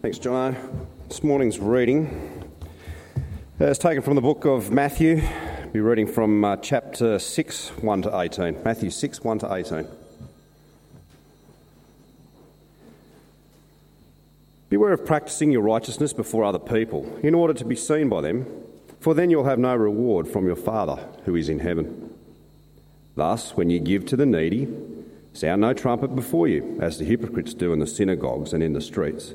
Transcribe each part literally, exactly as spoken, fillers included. Thanks, John. This morning's reading is taken from the book of Matthew. I'll be reading from uh, chapter six, one to eighteen. Matthew six, one to eighteen. Beware of practicing your righteousness before other people, in order to be seen by them, for then you'll have no reward from your Father who is in heaven. Thus, when you give to the needy, sound no trumpet before you, as the hypocrites do in the synagogues and in the streets,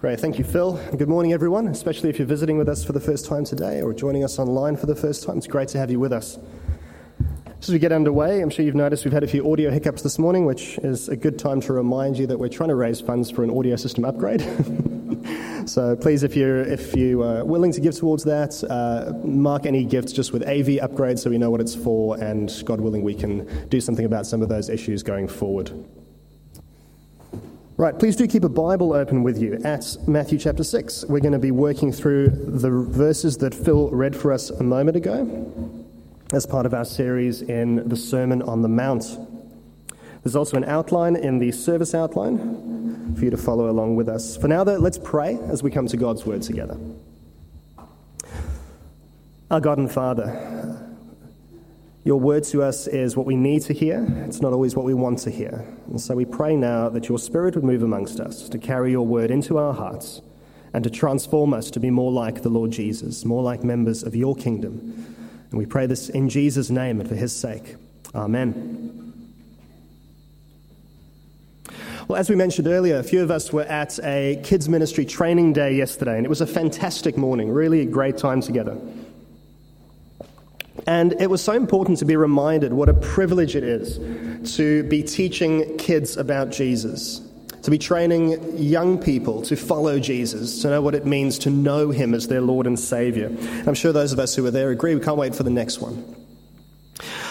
Great, thank you, Phil. Good morning, everyone, especially if you're visiting with us for the first time today or joining us online for the first time. It's great to have you with us. As we get underway, I'm sure you've noticed we've had a few audio hiccups this morning, which is a good time to remind you that we're trying to raise funds for an audio system upgrade. So please, if you're if you are willing to give towards that, uh, mark any gifts just with A V upgrade so we know what it's for, and God willing, we can do something about some of those issues going forward. Right, please do keep a Bible open with you at Matthew chapter six. We're going to be working through the verses that Phil read for us a moment ago as part of our series in the Sermon on the Mount. There's also an outline in the service outline for you to follow along with us. For now, though, let's pray as we come to God's Word together. Our God and Father, your word to us is what we need to hear. It's not always what we want to hear. And so we pray now that your Spirit would move amongst us to carry your word into our hearts and to transform us to be more like the Lord Jesus, more like members of your kingdom. And we pray this in Jesus' name and for his sake. Amen. Well, as we mentioned earlier, a few of us were at a kids' ministry training day yesterday, and it was a fantastic morning, really a great time together. And it was so important to be reminded what a privilege it is to be teaching kids about Jesus, to be training young people to follow Jesus, to know what it means to know him as their Lord and Savior. I'm sure those of us who were there agree. We can't wait for the next one.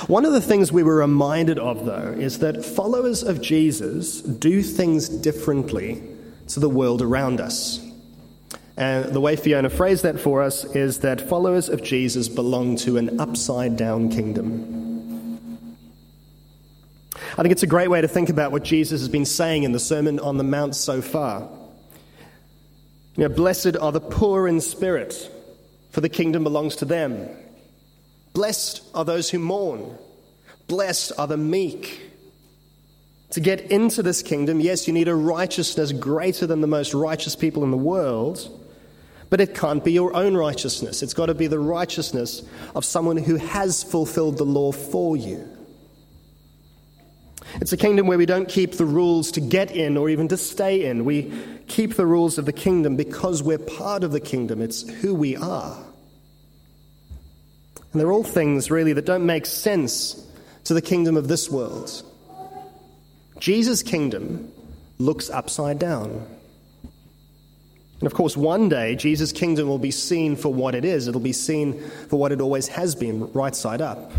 One of the things we were reminded of, though, is that followers of Jesus do things differently to the world around us. And the way Fiona phrased that for us is that followers of Jesus belong to an upside-down kingdom. I think it's a great way to think about what Jesus has been saying in the Sermon on the Mount so far. You know, blessed are the poor in spirit, for the kingdom belongs to them. Blessed are those who mourn. Blessed are the meek. To get into this kingdom, yes, you need a righteousness greater than the most righteous people in the world. But it can't be your own righteousness. It's got to be the righteousness of someone who has fulfilled the law for you. It's a kingdom where we don't keep the rules to get in or even to stay in. We keep the rules of the kingdom because we're part of the kingdom. It's who we are. And they're all things, really, that don't make sense to the kingdom of this world. Jesus' kingdom looks upside down. And of course, one day, Jesus' kingdom will be seen for what it is. It'll be seen for what it always has been, right side up.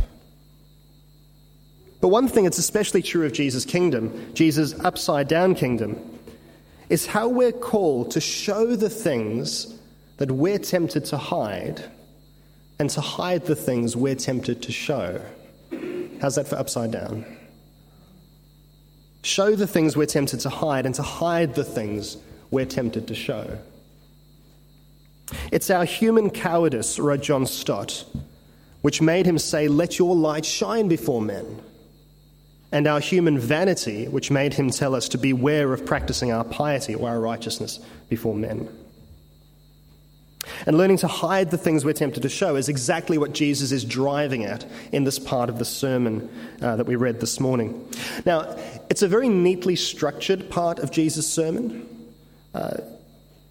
But one thing that's especially true of Jesus' kingdom, Jesus' upside-down kingdom, is how we're called to show the things that we're tempted to hide and to hide the things we're tempted to show. How's that for upside down? Show the things we're tempted to hide and to hide the things we're tempted to show. It's our human cowardice, wrote John Stott, which made him say, "Let your light shine before men," and our human vanity, which made him tell us to beware of practicing our piety or our righteousness before men. And learning to hide the things we're tempted to show is exactly what Jesus is driving at in this part of the sermon uh, that we read this morning. Now, it's a very neatly structured part of Jesus' sermon. Uh,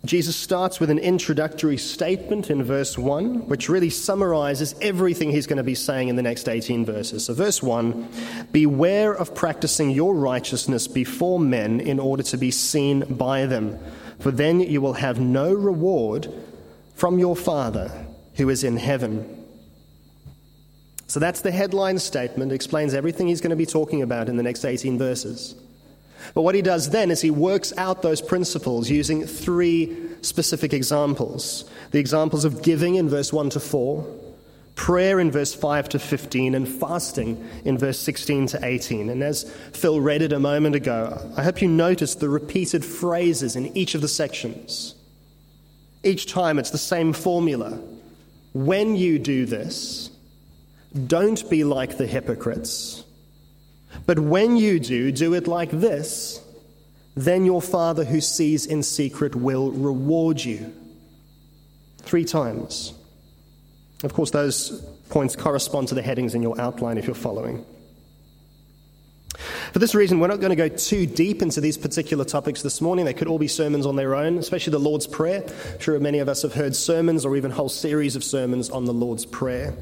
Jesus starts with an introductory statement in verse one, which really summarizes everything he's going to be saying in the next eighteen verses. So verse one, "Beware of practicing your righteousness before men in order to be seen by them, for then you will have no reward from your Father who is in heaven." So that's the headline statement, explains everything he's going to be talking about in the next eighteen verses. But what he does then is he works out those principles using three specific examples. The examples of giving in verse one to four, prayer in verse five to fifteen, and fasting in verse sixteen to eighteen. And as Phil read it a moment ago, I hope you noticed the repeated phrases in each of the sections. Each time it's the same formula. When you do this, don't be like the hypocrites. But when you do, do it like this, then your Father who sees in secret will reward you. Three times. Of course, those points correspond to the headings in your outline if you're following. For this reason, we're not going to go too deep into these particular topics this morning. They could all be sermons on their own, especially the Lord's Prayer. I'm sure many of us have heard sermons or even whole series of sermons on the Lord's Prayer.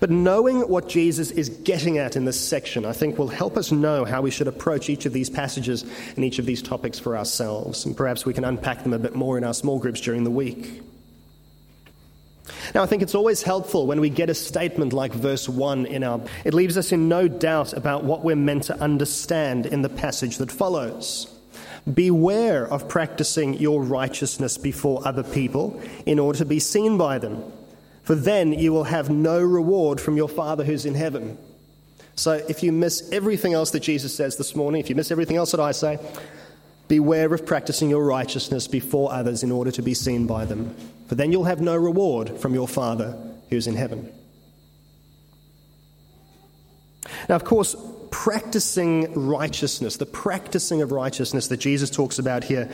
But knowing what Jesus is getting at in this section, I think, will help us know how we should approach each of these passages and each of these topics for ourselves. And perhaps we can unpack them a bit more in our small groups during the week. Now, I think it's always helpful when we get a statement like verse one in our... It leaves us in no doubt about what we're meant to understand in the passage that follows. Beware of practicing your righteousness before other people in order to be seen by them, for then you will have no reward from your Father who's in heaven. So if you miss everything else that Jesus says this morning, if you miss everything else that I say, beware of practicing your righteousness before others in order to be seen by them. For then you'll have no reward from your Father who is in heaven. Now, of course, practicing righteousness, the practicing of righteousness that Jesus talks about here,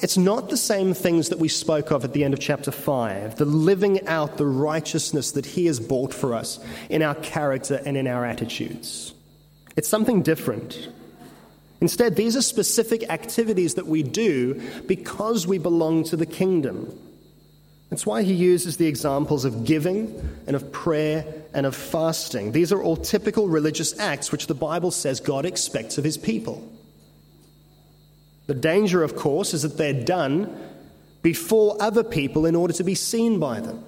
it's not the same things that we spoke of at the end of chapter five, the living out the righteousness that he has bought for us in our character and in our attitudes. It's something different. Instead, these are specific activities that we do because we belong to the kingdom. That's why he uses the examples of giving and of prayer and of fasting. These are all typical religious acts which the Bible says God expects of his people. The danger, of course, is that they're done before other people in order to be seen by them.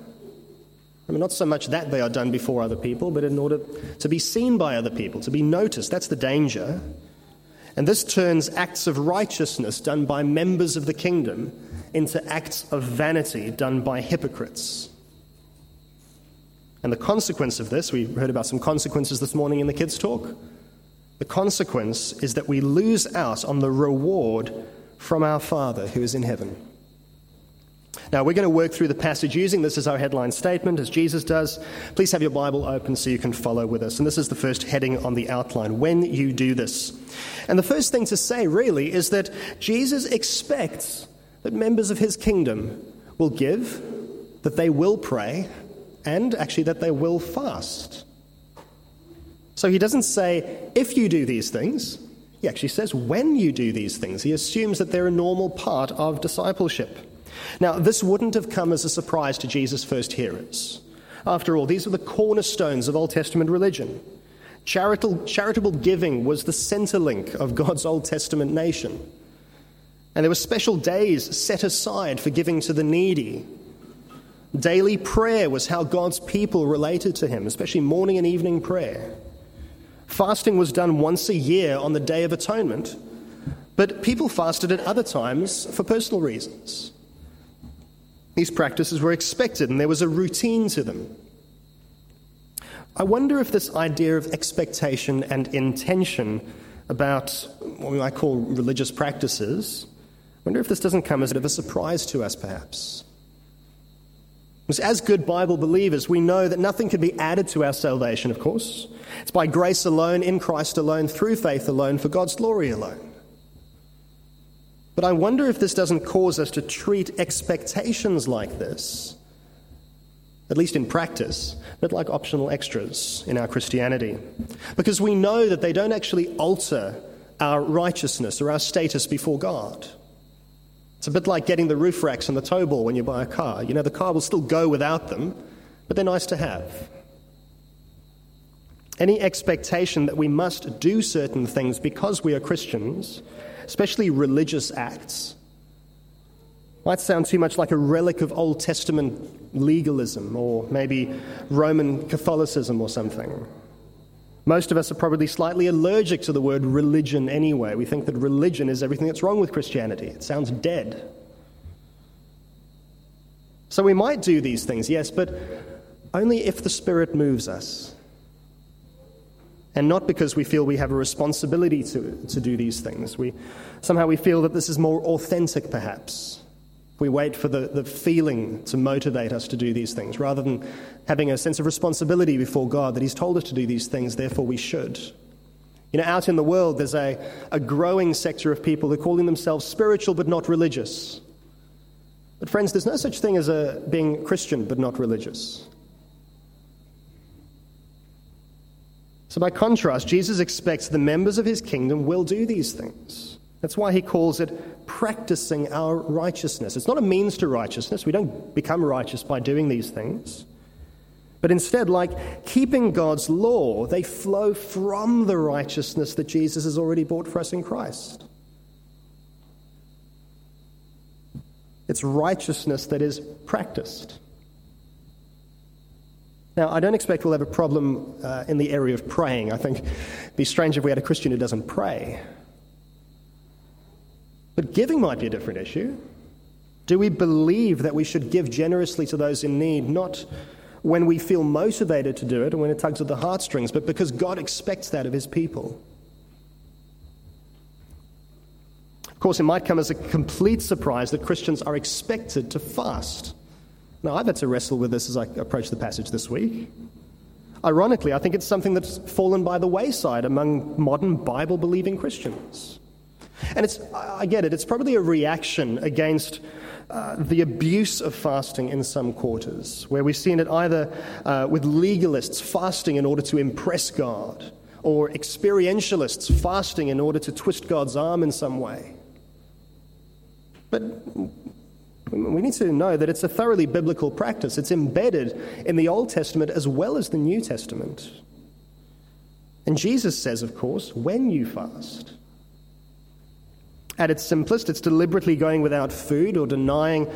I mean, not so much that they are done before other people, but in order to be seen by other people, to be noticed. That's the danger. And this turns acts of righteousness done by members of the kingdom into acts of vanity done by hypocrites. And the consequence of this, we heard about some consequences this morning in the kids' talk. The consequence is that we lose out on the reward from our Father who is in heaven. Now, we're going to work through the passage using this as our headline statement, as Jesus does. Please have your Bible open so you can follow with us. And this is the first heading on the outline, when you do this. And the first thing to say, really, is that Jesus expects that members of his kingdom will give, that they will pray, and actually that they will fast. So he doesn't say, if you do these things. He actually says, when you do these things. He assumes that they're a normal part of discipleship. Now, this wouldn't have come as a surprise to Jesus' first hearers. After all, these were the cornerstones of Old Testament religion. Charitable, charitable giving was the centerlink of God's Old Testament nation. And there were special days set aside for giving to the needy. Daily prayer was how God's people related to him, especially morning and evening prayer. Fasting was done once a year on the Day of Atonement, but people fasted at other times for personal reasons. These practices were expected, and there was a routine to them. I wonder if this idea of expectation and intention about what we might call religious practices, I wonder if this doesn't come as a bit of a surprise to us, perhaps. Because as good Bible believers, we know that nothing can be added to our salvation, of course. It's by grace alone, in Christ alone, through faith alone, for God's glory alone. But I wonder if this doesn't cause us to treat expectations like this, at least in practice, but like optional extras in our Christianity. Because we know that they don't actually alter our righteousness or our status before God. It's a bit like getting the roof racks and the tow ball when you buy a car. You know, the car will still go without them, but they're nice to have. Any expectation that we must do certain things because we are Christians, especially religious acts, might sound too much like a relic of Old Testament legalism or maybe Roman Catholicism or something. Most of us are probably slightly allergic to the word religion anyway. We think that religion is everything that's wrong with Christianity. It sounds dead. So we might do these things, yes, but only if the Spirit moves us. And not because we feel we have a responsibility to, to do these things. We somehow we feel that this is more authentic, perhaps. We wait for the, the feeling to motivate us to do these things, rather than having a sense of responsibility before God that he's told us to do these things, therefore we should. You know, out in the world, there's a, a growing sector of people who are calling themselves spiritual but not religious. But friends, there's no such thing as a, being Christian but not religious. So by contrast, Jesus expects the members of his kingdom will do these things. That's why he calls it practicing our righteousness. It's not a means to righteousness. We don't become righteous by doing these things. But instead, like keeping God's law, they flow from the righteousness that Jesus has already bought for us in Christ. It's righteousness that is practiced. Now, I don't expect we'll have a problem uh, in the area of praying. I think it'd be strange if we had a Christian who doesn't pray. But giving might be a different issue. Do we believe that we should give generously to those in need, not when we feel motivated to do it and when it tugs at the heartstrings, but because God expects that of his people? Of course, it might come as a complete surprise that Christians are expected to fast. Now, I've had to wrestle with this as I approach the passage this week. Ironically, I think it's something that's fallen by the wayside among modern Bible-believing Christians. And it's I get it, it's probably a reaction against uh, the abuse of fasting in some quarters, where we've seen it either uh, with legalists fasting in order to impress God, or experientialists fasting in order to twist God's arm in some way. But we need to know that it's a thoroughly biblical practice. It's embedded in the Old Testament as well as the New Testament. And Jesus says, of course, when you fast. At its simplest, it's deliberately going without food or denying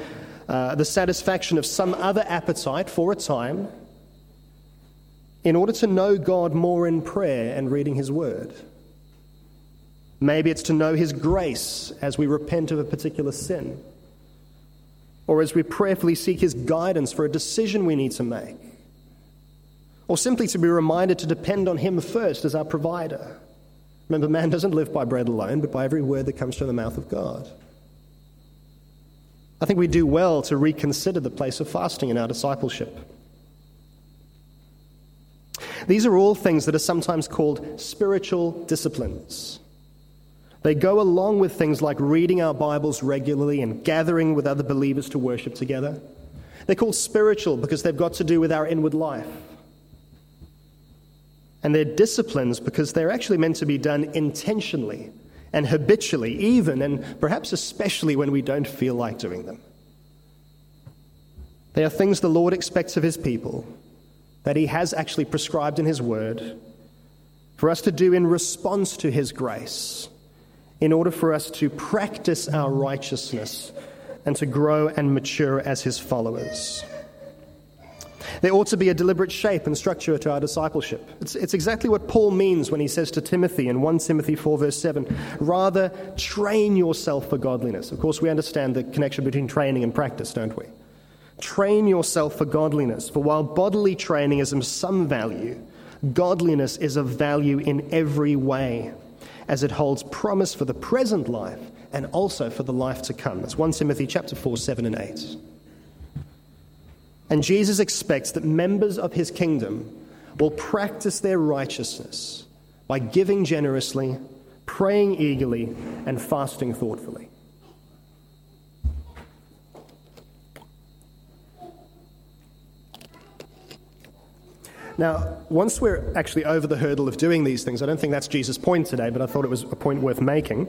uh, the satisfaction of some other appetite for a time in order to know God more in prayer and reading his word. Maybe it's to know his grace as we repent of a particular sin, or as we prayerfully seek his guidance for a decision we need to make, or simply to be reminded to depend on him first as our provider. Remember, man doesn't live by bread alone, but by every word that comes from the mouth of God. I think we do well to reconsider the place of fasting in our discipleship. These are all things that are sometimes called spiritual disciplines. They go along with things like reading our Bibles regularly and gathering with other believers to worship together. They're called spiritual because they've got to do with our inward life. And they're disciplines because they're actually meant to be done intentionally and habitually, even and perhaps especially when we don't feel like doing them. They are things the Lord expects of his people, that he has actually prescribed in his word for us to do in response to his grace, in order for us to practice our righteousness and to grow and mature as his followers. There ought to be a deliberate shape and structure to our discipleship. It's, it's exactly what Paul means when he says to Timothy in First Timothy four, verse seven, rather train yourself for godliness. Of course, we understand the connection between training and practice, don't we? Train yourself for godliness, for while bodily training is of some value, godliness is of value in every way, as it holds promise for the present life and also for the life to come. That's First Timothy chapter four, seven and eight. And Jesus expects that members of his kingdom will practice their righteousness by giving generously, praying eagerly, and fasting thoughtfully. Now, once we're actually over the hurdle of doing these things, I don't think that's Jesus' point today, but I thought it was a point worth making.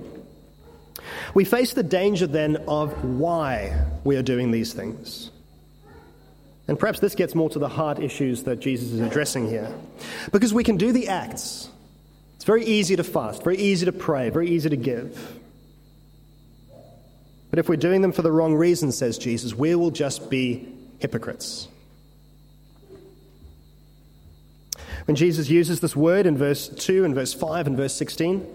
We face the danger then of why we are doing these things. And perhaps this gets more to the heart issues that Jesus is addressing here. Because we can do the acts. It's very easy to fast, very easy to pray, very easy to give. But if we're doing them for the wrong reason, says Jesus, we will just be hypocrites. When Jesus uses this word in verse two and verse five and verse sixteen,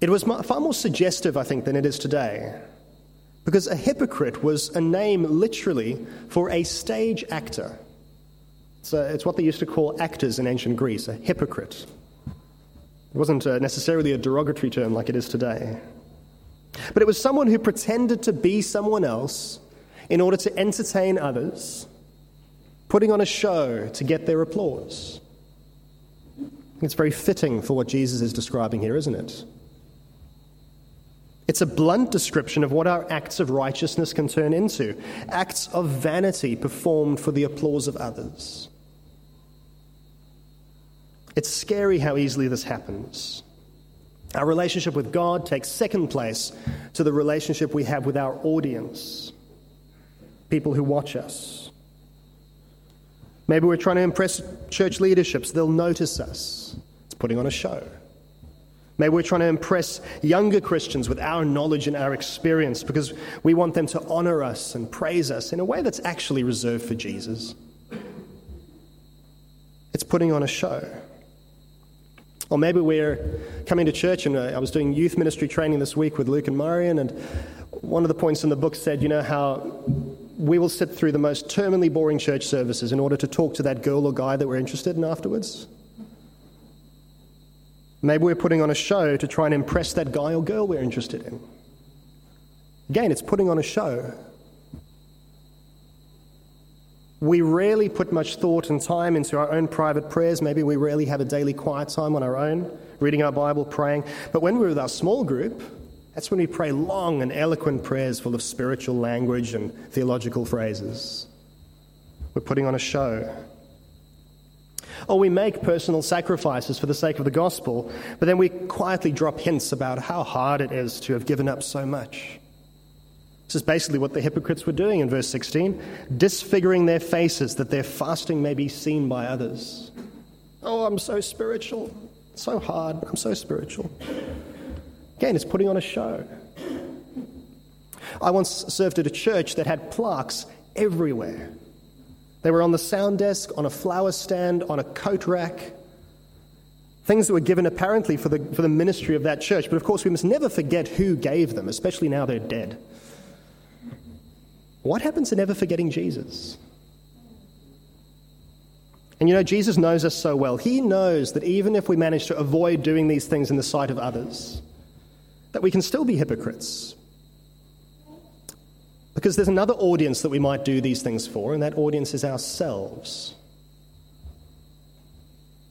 it was far more suggestive, I think, than it is today. Because a hypocrite was a name literally for a stage actor. So it's what they used to call actors in ancient Greece, a hypocrite. It wasn't uh, necessarily a derogatory term like it is today. But it was someone who pretended to be someone else in order to entertain others, putting on a show to get their applause. It's very fitting for what Jesus is describing here, isn't it? It's a blunt description of what our acts of righteousness can turn into, acts of vanity performed for the applause of others. It's scary how easily this happens. Our relationship with God takes second place to the relationship we have with our audience, people who watch us. Maybe we're trying to impress church leadership so they'll notice us. It's putting on a show. Maybe we're trying to impress younger Christians with our knowledge and our experience because we want them to honor us and praise us in a way that's actually reserved for Jesus. It's putting on a show. Or maybe we're coming to church, and I was doing youth ministry training this week with Luke and Marion, and one of the points in the book said, you know how we will sit through the most terminally boring church services in order to talk to that girl or guy that we're interested in afterwards? Maybe we're putting on a show to try and impress that guy or girl we're interested in. Again, it's putting on a show. We rarely put much thought and time into our own private prayers. Maybe we rarely have a daily quiet time on our own, reading our Bible, praying. But when we're with our small group, that's when we pray long and eloquent prayers full of spiritual language and theological phrases. We're putting on a show. Or we make personal sacrifices for the sake of the gospel, but then we quietly drop hints about how hard it is to have given up so much. This is basically what the hypocrites were doing in verse sixteen, disfiguring their faces that their fasting may be seen by others. Oh, I'm so spiritual. So hard, but I'm so spiritual. Again, it's putting on a show. I once served at a church that had plaques everywhere. They were on the sound desk, on a flower stand, on a coat rack. Things that were given apparently for the for the ministry of that church. But of course we must never forget who gave them, especially now they're dead. What happens to never forgetting Jesus? And you know, Jesus knows us so well. He knows that even if we manage to avoid doing these things in the sight of others, that we can still be hypocrites. Because there's another audience that we might do these things for, and that audience is ourselves.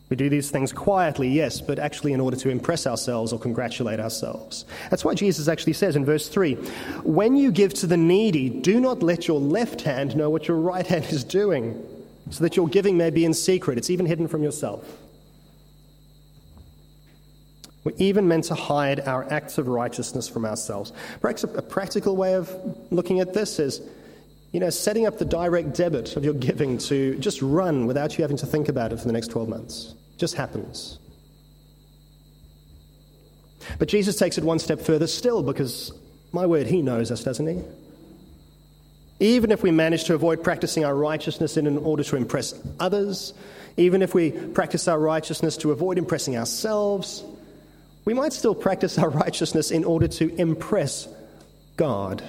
We do these things quietly, yes, but actually in order to impress ourselves or congratulate ourselves. That's why Jesus actually says in verse three, when you give to the needy, do not let your left hand know what your right hand is doing, so that your giving may be in secret. It's even hidden from yourself. We're even meant to hide our acts of righteousness from ourselves. Perhaps a practical way of looking at this is, you know, setting up the direct debit of your giving to just run without you having to think about it for the next twelve months. It just happens. But Jesus takes it one step further still, because, my word, he knows us, doesn't he? Even if we manage to avoid practicing our righteousness in order to impress others, even if we practice our righteousness to avoid impressing ourselves, we might still practice our righteousness in order to impress God.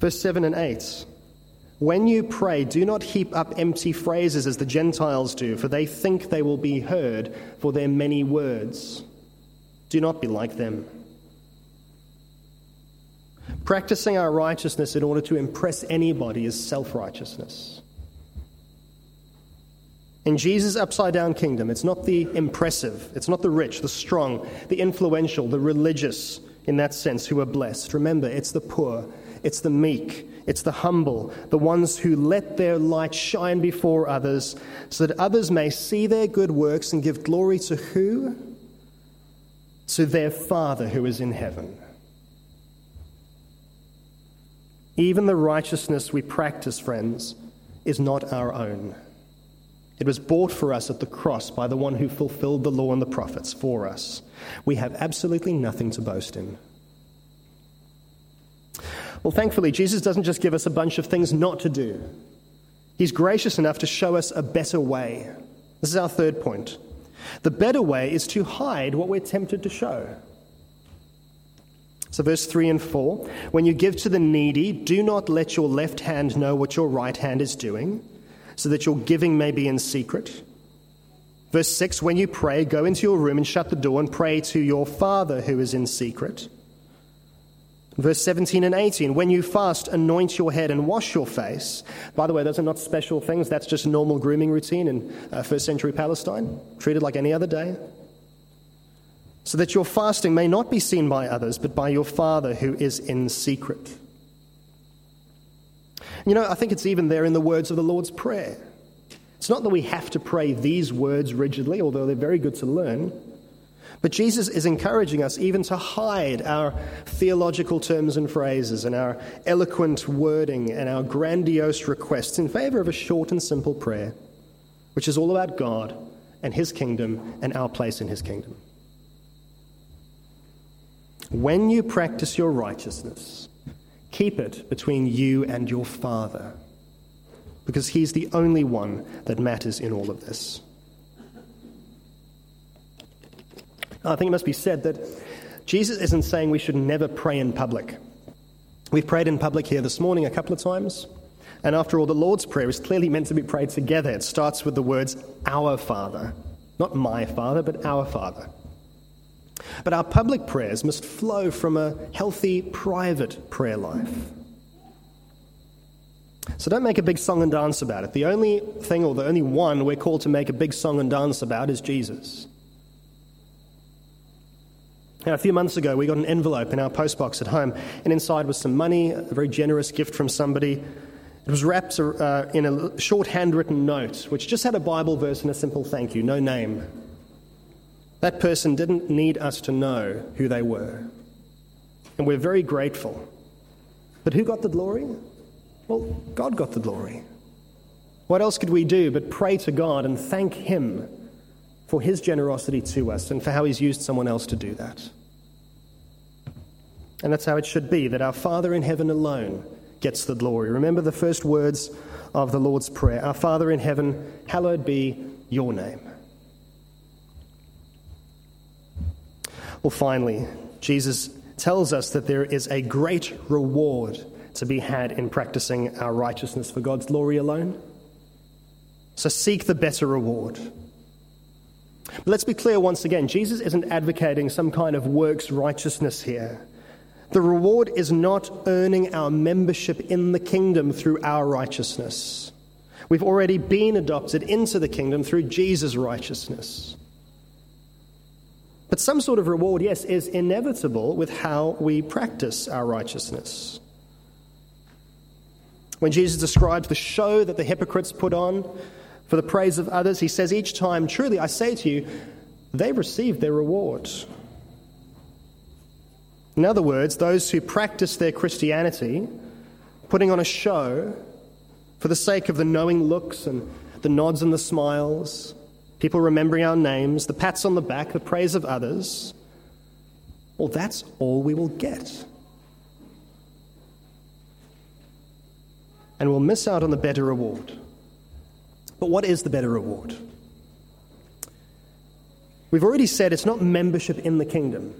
Verse seven and eight. When you pray, do not heap up empty phrases as the Gentiles do, for they think they will be heard for their many words. Do not be like them. Practicing our righteousness in order to impress anybody is self-righteousness. In Jesus' upside-down kingdom, it's not the impressive, it's not the rich, the strong, the influential, the religious, in that sense, who are blessed. Remember, it's the poor, it's the meek, it's the humble, the ones who let their light shine before others, so that others may see their good works and give glory to who? To their Father who is in heaven. Even the righteousness we practice, friends, is not our own. It was bought for us at the cross by the one who fulfilled the law and the prophets for us. We have absolutely nothing to boast in. Well, thankfully, Jesus doesn't just give us a bunch of things not to do. He's gracious enough to show us a better way. This is our third point. The better way is to hide what we're tempted to show. So verse three and four, when you give to the needy, do not let your left hand know what your right hand is doing, so that your giving may be in secret. Verse six, when you pray, go into your room and shut the door and pray to your Father who is in secret. Verse seventeen and eighteen, when you fast, anoint your head and wash your face. By the way, those are not special things. That's just normal grooming routine in uh, first century Palestine, treated like any other day. So that your fasting may not be seen by others, but by your Father who is in secret. You know, I think it's even there in the words of the Lord's Prayer. It's not that we have to pray these words rigidly, although they're very good to learn. But Jesus is encouraging us even to hide our theological terms and phrases and our eloquent wording and our grandiose requests in favor of a short and simple prayer, which is all about God and his kingdom and our place in his kingdom. When you practice your righteousness, keep it between you and your Father, because he's the only one that matters in all of this. I think it must be said that Jesus isn't saying we should never pray in public. We've prayed in public here this morning a couple of times, and after all, the Lord's Prayer is clearly meant to be prayed together. It starts with the words, our Father, not my Father, but our Father. But our public prayers must flow from a healthy private prayer life. So don't make a big song and dance about it. The only thing, or the only one we're called to make a big song and dance about is Jesus. Now, a few months ago, we got an envelope in our postbox at home, and inside was some money, a very generous gift from somebody. It was wrapped uh, in a short handwritten note, which just had a Bible verse and a simple thank you, no name. That person didn't need us to know who they were, and we're very grateful. But who got the glory? Well, God got the glory. What else could we do but pray to God and thank him for his generosity to us and for how he's used someone else to do that? And that's how it should be, that our Father in heaven alone gets the glory. Remember the first words of the Lord's Prayer, our Father in heaven, hallowed be your name. Well, finally, Jesus tells us that there is a great reward to be had in practicing our righteousness for God's glory alone. So seek the better reward. But let's be clear once again, Jesus isn't advocating some kind of works righteousness here. The reward is not earning our membership in the kingdom through our righteousness. We've already been adopted into the kingdom through Jesus' righteousness. But some sort of reward, yes, is inevitable with how we practice our righteousness. When Jesus describes the show that the hypocrites put on for the praise of others, he says each time, truly I say to you, they received their reward. In other words, those who practice their Christianity, putting on a show for the sake of the knowing looks and the nods and the smiles, people remembering our names, the pats on the back, the praise of others, well, that's all we will get. And we'll miss out on the better reward. But what is the better reward? We've already said it's not membership in the kingdom.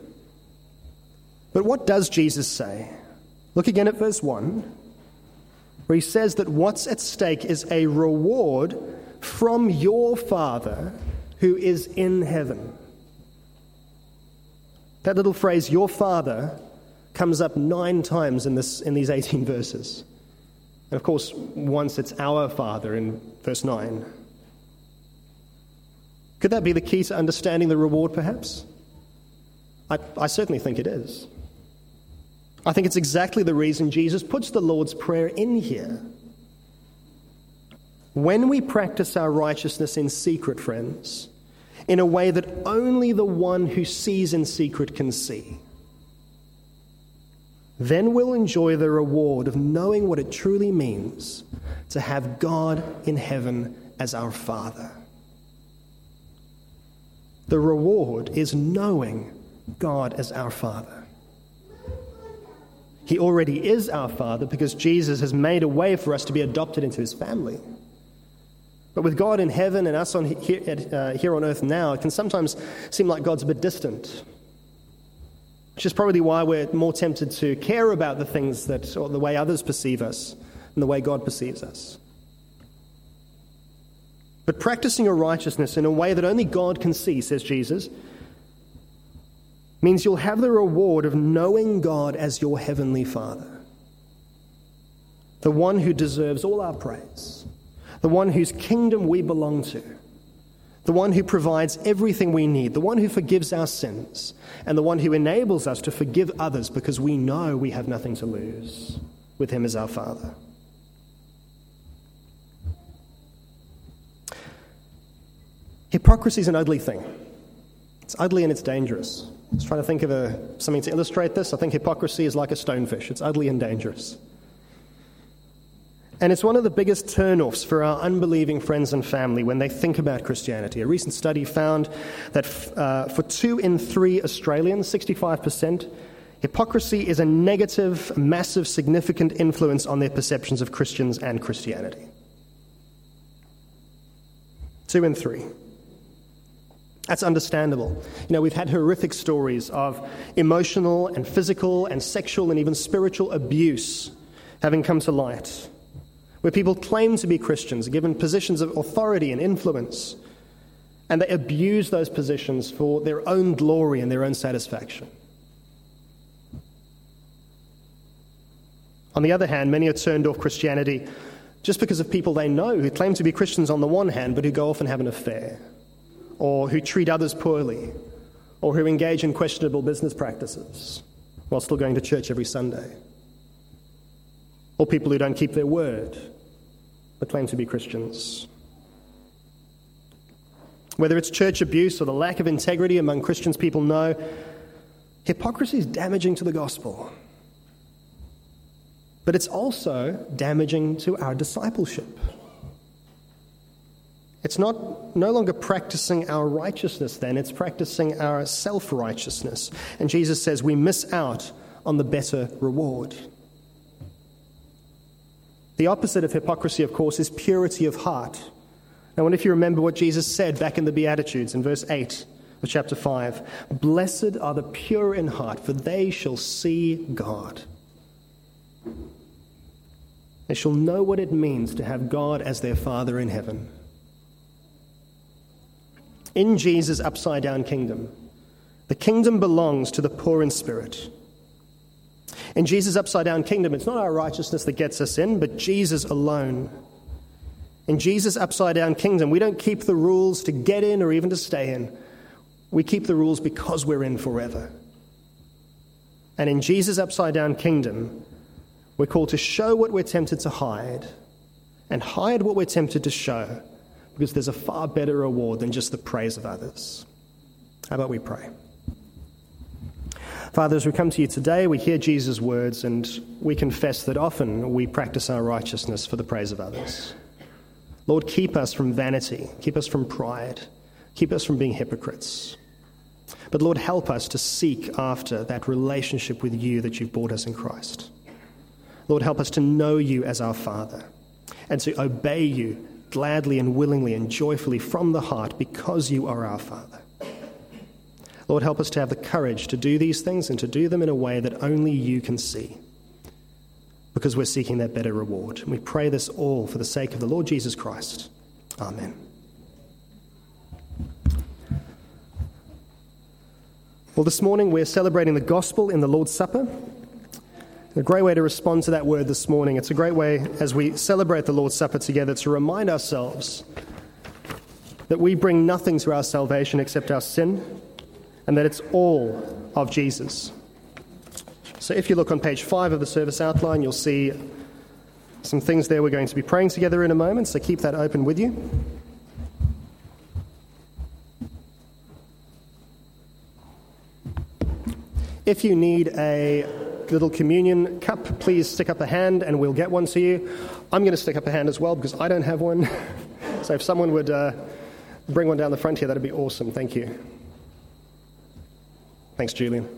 But what does Jesus say? Look again at verse one, where he says that what's at stake is a reward from your Father who is in heaven. That little phrase, your Father, comes up nine times in this in these eighteen verses. And of course, once it's our Father in verse nine. Could that be the key to understanding the reward, perhaps? I, I certainly think it is. I think it's exactly the reason Jesus puts the Lord's Prayer in here. When we practice our righteousness in secret, friends, in a way that only the one who sees in secret can see, then we'll enjoy the reward of knowing what it truly means to have God in heaven as our Father. The reward is knowing God as our Father. He already is our Father because Jesus has made a way for us to be adopted into his family. But with God in heaven and us on here, uh, here on earth now, it can sometimes seem like God's a bit distant, which is probably why we're more tempted to care about the things that, or the way others perceive us and the way God perceives us. But practicing your righteousness in a way that only God can see, says Jesus, means you'll have the reward of knowing God as your heavenly Father, the one who deserves all our praise, the one whose kingdom we belong to, the one who provides everything we need, the one who forgives our sins, and the one who enables us to forgive others because we know we have nothing to lose with him as our Father. Hypocrisy is an ugly thing. It's ugly and it's dangerous. I was trying to think of a, something to illustrate this. I think hypocrisy is like a stonefish. It's ugly and dangerous. And it's one of the biggest turnoffs for our unbelieving friends and family when they think about Christianity. A recent study found that uh, for two in three Australians, sixty-five percent, hypocrisy is a negative, massive, significant influence on their perceptions of Christians and Christianity. Two in three. That's understandable. You know, we've had horrific stories of emotional and physical and sexual and even spiritual abuse having come to light, where people claim to be Christians, given positions of authority and influence, and they abuse those positions for their own glory and their own satisfaction. On the other hand, many are turned off Christianity just because of people they know who claim to be Christians on the one hand, but who go off and have an affair, or who treat others poorly, or who engage in questionable business practices while still going to church every Sunday. Or people who don't keep their word, but claim to be Christians. Whether it's church abuse or the lack of integrity among Christians, people know hypocrisy is damaging to the gospel. But it's also damaging to our discipleship. It's not no longer practicing our righteousness then, it's practicing our self-righteousness. And Jesus says we miss out on the better reward. The opposite of hypocrisy, of course, is purity of heart. I wonder if you remember what Jesus said back in the Beatitudes in verse eight of chapter five. Blessed are the pure in heart, for they shall see God. They shall know what it means to have God as their Father in heaven. In Jesus' upside-down kingdom, the kingdom belongs to the poor in spirit. In Jesus' upside-down kingdom, it's not our righteousness that gets us in, but Jesus alone. In Jesus' upside-down kingdom, we don't keep the rules to get in or even to stay in. We keep the rules because we're in forever. And in Jesus' upside-down kingdom, we're called to show what we're tempted to hide and hide what we're tempted to show, because there's a far better reward than just the praise of others. How about we pray? Father, as we come to you today, we hear Jesus' words and we confess that often we practice our righteousness for the praise of others. Lord, keep us from vanity, keep us from pride, keep us from being hypocrites. But Lord, help us to seek after that relationship with you that you've brought us in Christ. Lord, help us to know you as our Father and to obey you gladly and willingly and joyfully from the heart because you are our Father. Lord, help us to have the courage to do these things and to do them in a way that only you can see, because we're seeking that better reward. And we pray this all for the sake of the Lord Jesus Christ. Amen. Well, this morning we're celebrating the gospel in the Lord's Supper. A great way to respond to that word this morning. It's a great way, as we celebrate the Lord's Supper together, to remind ourselves that we bring nothing to our salvation except our sin, and that it's all of Jesus. So if you look on page five of the service outline, you'll see some things there we're going to be praying together in a moment, so keep that open with you. If you need a little communion cup, please stick up a hand and we'll get one to you. I'm going to stick up a hand as well because I don't have one. So if someone would uh, bring one down the front here, that'd be awesome. Thank you. Thanks, Julian.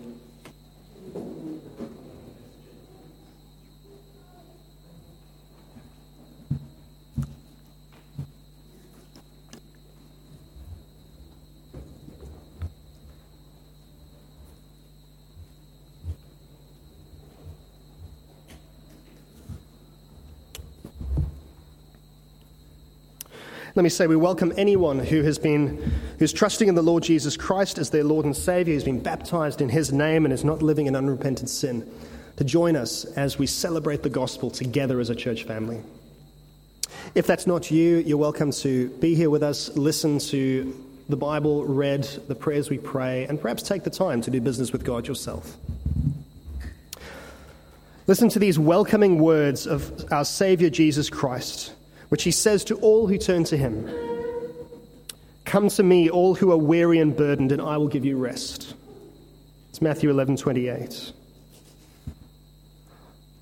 Let me say we welcome anyone who has been, who's trusting in the Lord Jesus Christ as their Lord and Savior, who's been baptized in his name and is not living in unrepentant sin, to join us as we celebrate the gospel together as a church family. If that's not you, you're welcome to be here with us, listen to the Bible read, the prayers we pray, and perhaps take the time to do business with God yourself. Listen to these welcoming words of our Savior Jesus Christ, which he says to all who turn to him. Come to me, all who are weary and burdened, and I will give you rest. It's Matthew eleven twenty-eight.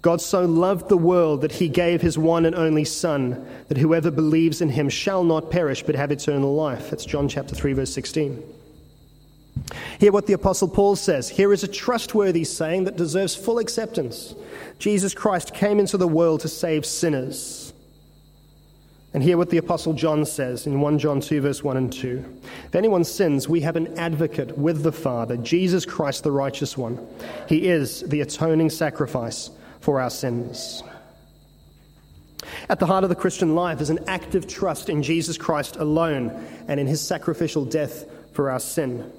God so loved the world that he gave his one and only Son, that whoever believes in him shall not perish but have eternal life. It's John chapter three, verse sixteen. Hear what the Apostle Paul says. Here is a trustworthy saying that deserves full acceptance. Jesus Christ came into the world to save sinners. And hear what the Apostle John says in First John two, verse one and two. If anyone sins, we have an advocate with the Father, Jesus Christ, the righteous one. He is the atoning sacrifice for our sins. At the heart of the Christian life is an active trust in Jesus Christ alone and in his sacrificial death for our sin.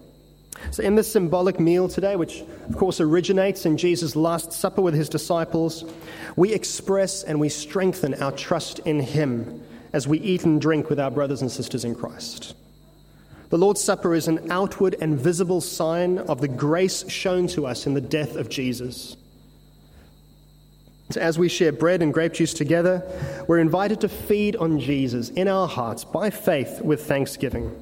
So in this symbolic meal today, which of course originates in Jesus' Last Supper with his disciples, we express and we strengthen our trust in him as we eat and drink with our brothers and sisters in Christ. The Lord's Supper is an outward and visible sign of the grace shown to us in the death of Jesus. So as we share bread and grape juice together, we're invited to feed on Jesus in our hearts by faith with thanksgiving.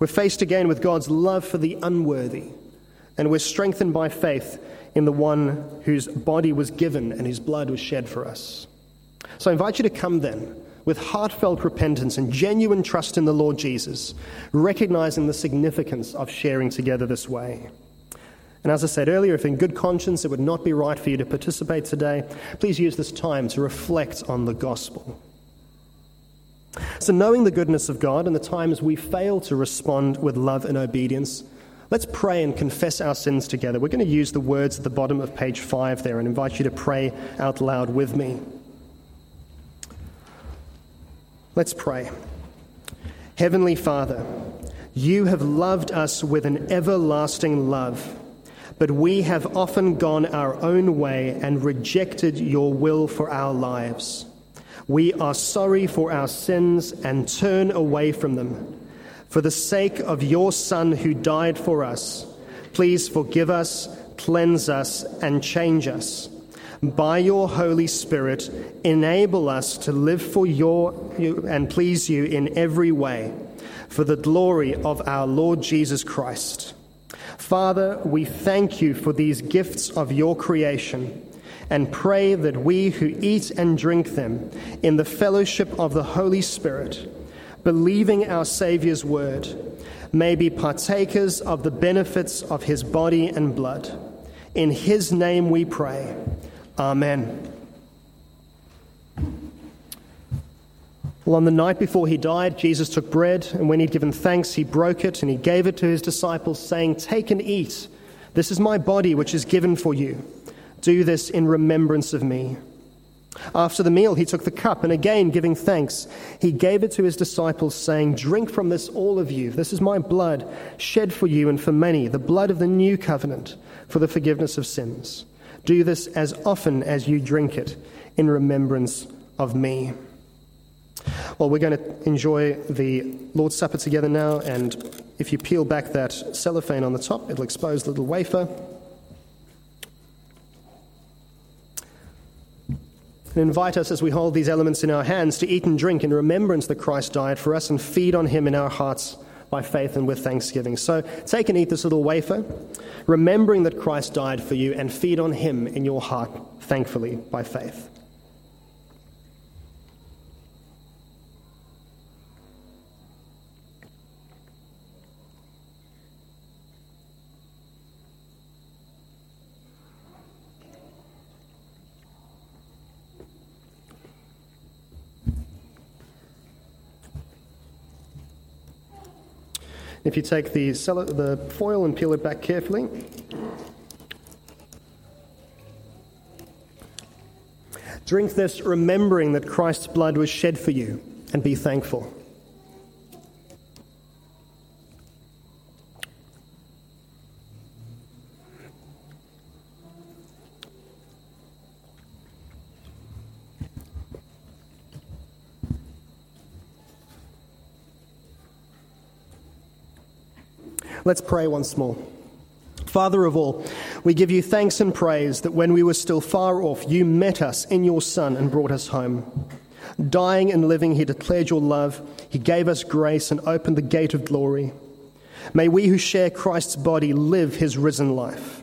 We're faced again with God's love for the unworthy, and we're strengthened by faith in the one whose body was given and whose blood was shed for us. So I invite you to come then with heartfelt repentance and genuine trust in the Lord Jesus, recognizing the significance of sharing together this way. And as I said earlier, if in good conscience it would not be right for you to participate today, please use this time to reflect on the gospel. So knowing the goodness of God and the times we fail to respond with love and obedience, let's pray and confess our sins together. We're going to use the words at the bottom of page five there and invite you to pray out loud with me. Let's pray. Heavenly Father, you have loved us with an everlasting love, but we have often gone our own way and rejected your will for our lives. We are sorry for our sins and turn away from them. For the sake of your Son who died for us, please forgive us, cleanse us, and change us. By your Holy Spirit, enable us to live for your you, and please you in every way, for the glory of our Lord Jesus Christ. Father, we thank you for these gifts of your creation and pray that we who eat and drink them in the fellowship of the Holy Spirit, believing our Savior's word, may be partakers of the benefits of his body and blood. In his name we pray. Amen. Well, on the night before he died, Jesus took bread, and when he'd given thanks, he broke it, and he gave it to his disciples, saying, "Take and eat. This is my body, which is given for you. Do this in remembrance of me." After the meal, he took the cup, and again, giving thanks, he gave it to his disciples, saying, "Drink from this, all of you. This is my blood, shed for you and for many, the blood of the new covenant, for the forgiveness of sins. Do this as often as you drink it in remembrance of me." Well, we're going to enjoy the Lord's Supper together now, and if you peel back that cellophane on the top, it'll expose the little wafer. And invite us, as we hold these elements in our hands, to eat and drink in remembrance that Christ died for us and feed on him in our hearts by faith and with thanksgiving. So take and eat this little wafer, remembering that Christ died for you, and feed on him in your heart, thankfully, by faith. If you take the, cell- the foil and peel it back carefully, drink this remembering that Christ's blood was shed for you, and be thankful. Let's pray once more. Father of all, we give you thanks and praise that when we were still far off, you met us in your Son and brought us home. Dying and living, he declared your love. He gave us grace and opened the gate of glory. May we who share Christ's body live his risen life.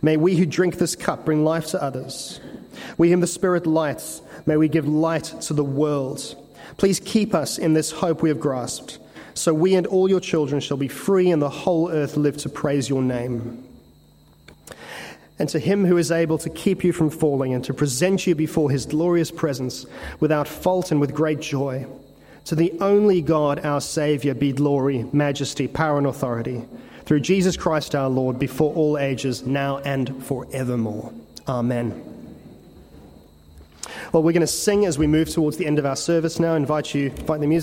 May we who drink this cup bring life to others. We whom the Spirit lights, may we give light to the world. Please keep us in this hope we have grasped, so we and all your children shall be free, and the whole earth live to praise your name. And to him who is able to keep you from falling and to present you before his glorious presence without fault and with great joy, to the only God, our Savior, be glory, majesty, power, and authority, through Jesus Christ our Lord, before all ages, now and forevermore. Amen. Well, we're going to sing as we move towards the end of our service now. Invite you, invite the music.